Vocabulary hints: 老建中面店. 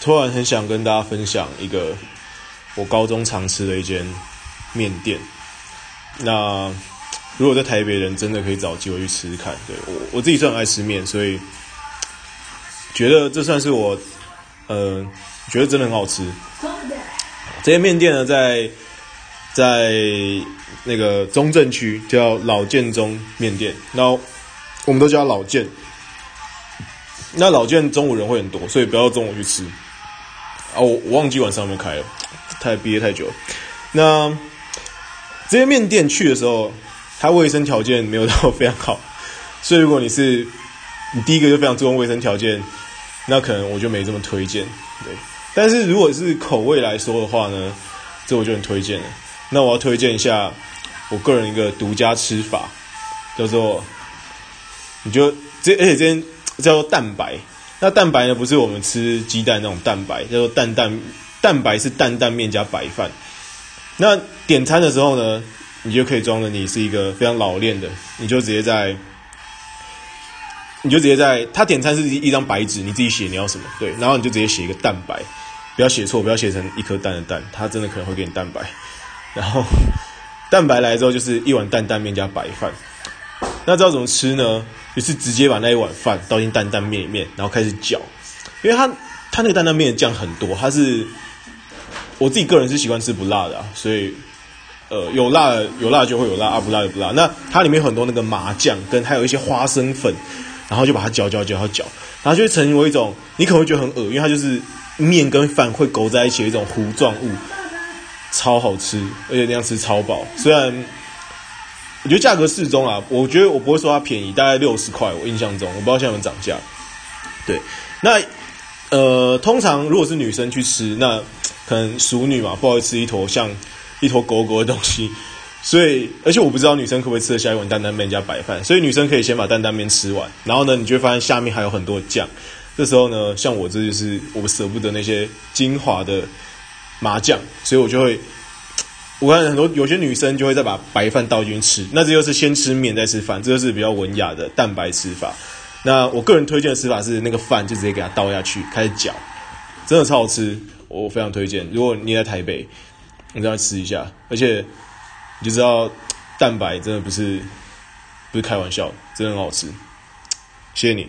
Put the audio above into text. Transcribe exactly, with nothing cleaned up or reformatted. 突然很想跟大家分享一个我高中常吃的一间面店。那如果在台北人真的可以找机会去吃吃看，对，我我自己算很爱吃面，所以觉得这算是我呃觉得真的很好吃。这间面店呢，在在那个中正区叫老建中面店，然后我们都叫老建。那老建中午人会很多，所以不要中午去吃啊！我我忘记晚上有没有开了，太毕业太久了。那这些面店去的时候，它卫生条件没有到非常好，所以如果你是你第一个就非常注重卫生条件，那可能我就没这么推荐。对，但是如果是口味来说的话呢，这我就很推荐了。那我要推荐一下我个人一个独家吃法，叫做你就这，而且这间叫做蛋白。那蛋白呢，不是我们吃鸡蛋那种蛋白，叫做蛋蛋蛋白，是蛋蛋面加白饭。那点餐的时候呢，你就可以装的你是一个非常老练的，你就直接在你就直接在他点餐是一张白纸，你自己写你要什么，对，然后你就直接写一个蛋白，不要写错，不要写成一颗蛋的蛋，他真的可能会给你蛋白。然后蛋白来之后就是一碗蛋蛋面加白饭。那知道怎么吃呢？就是直接把那一碗饭倒进蛋蛋面里面，然后开始搅。因为它它那个蛋蛋面的酱很多，它是我自己个人是喜欢吃不辣的、啊，所以呃有辣有辣就会有辣，啊不辣就不辣。那它里面有很多那个麻酱，跟还有一些花生粉，然后就把它搅搅搅搅搅，然后就会成为一种你可能会觉得很恶，因为它就是面跟饭会勾在一起的一种糊状物，超好吃，而且那样吃超饱。虽然我觉得价格适中啦，我觉得我不会说它便宜，大概六十块，我印象中，我不知道现在有没有涨价。对，那呃，通常如果是女生去吃，那可能淑女嘛，不好意思吃一坨像一坨狗狗的东西，所以而且我不知道女生可不可以吃得下一碗蛋蛋面加白饭，所以女生可以先把蛋蛋面吃完，然后呢，你就会发现下面还有很多酱，这时候呢，像我这就是我舍不得那些精华的麻酱，所以我就会。我看很多有些女生就会再把白饭倒进去吃，那这就是先吃面再吃饭，这就是比较文雅的蛋白吃法。那我个人推荐的吃法是那个饭就直接给它倒下去，开始搅，真的超好吃，我非常推荐。如果你在台北，你这样吃一下，而且你就知道蛋白真的不是不是开玩笑，真的很好吃。谢谢你。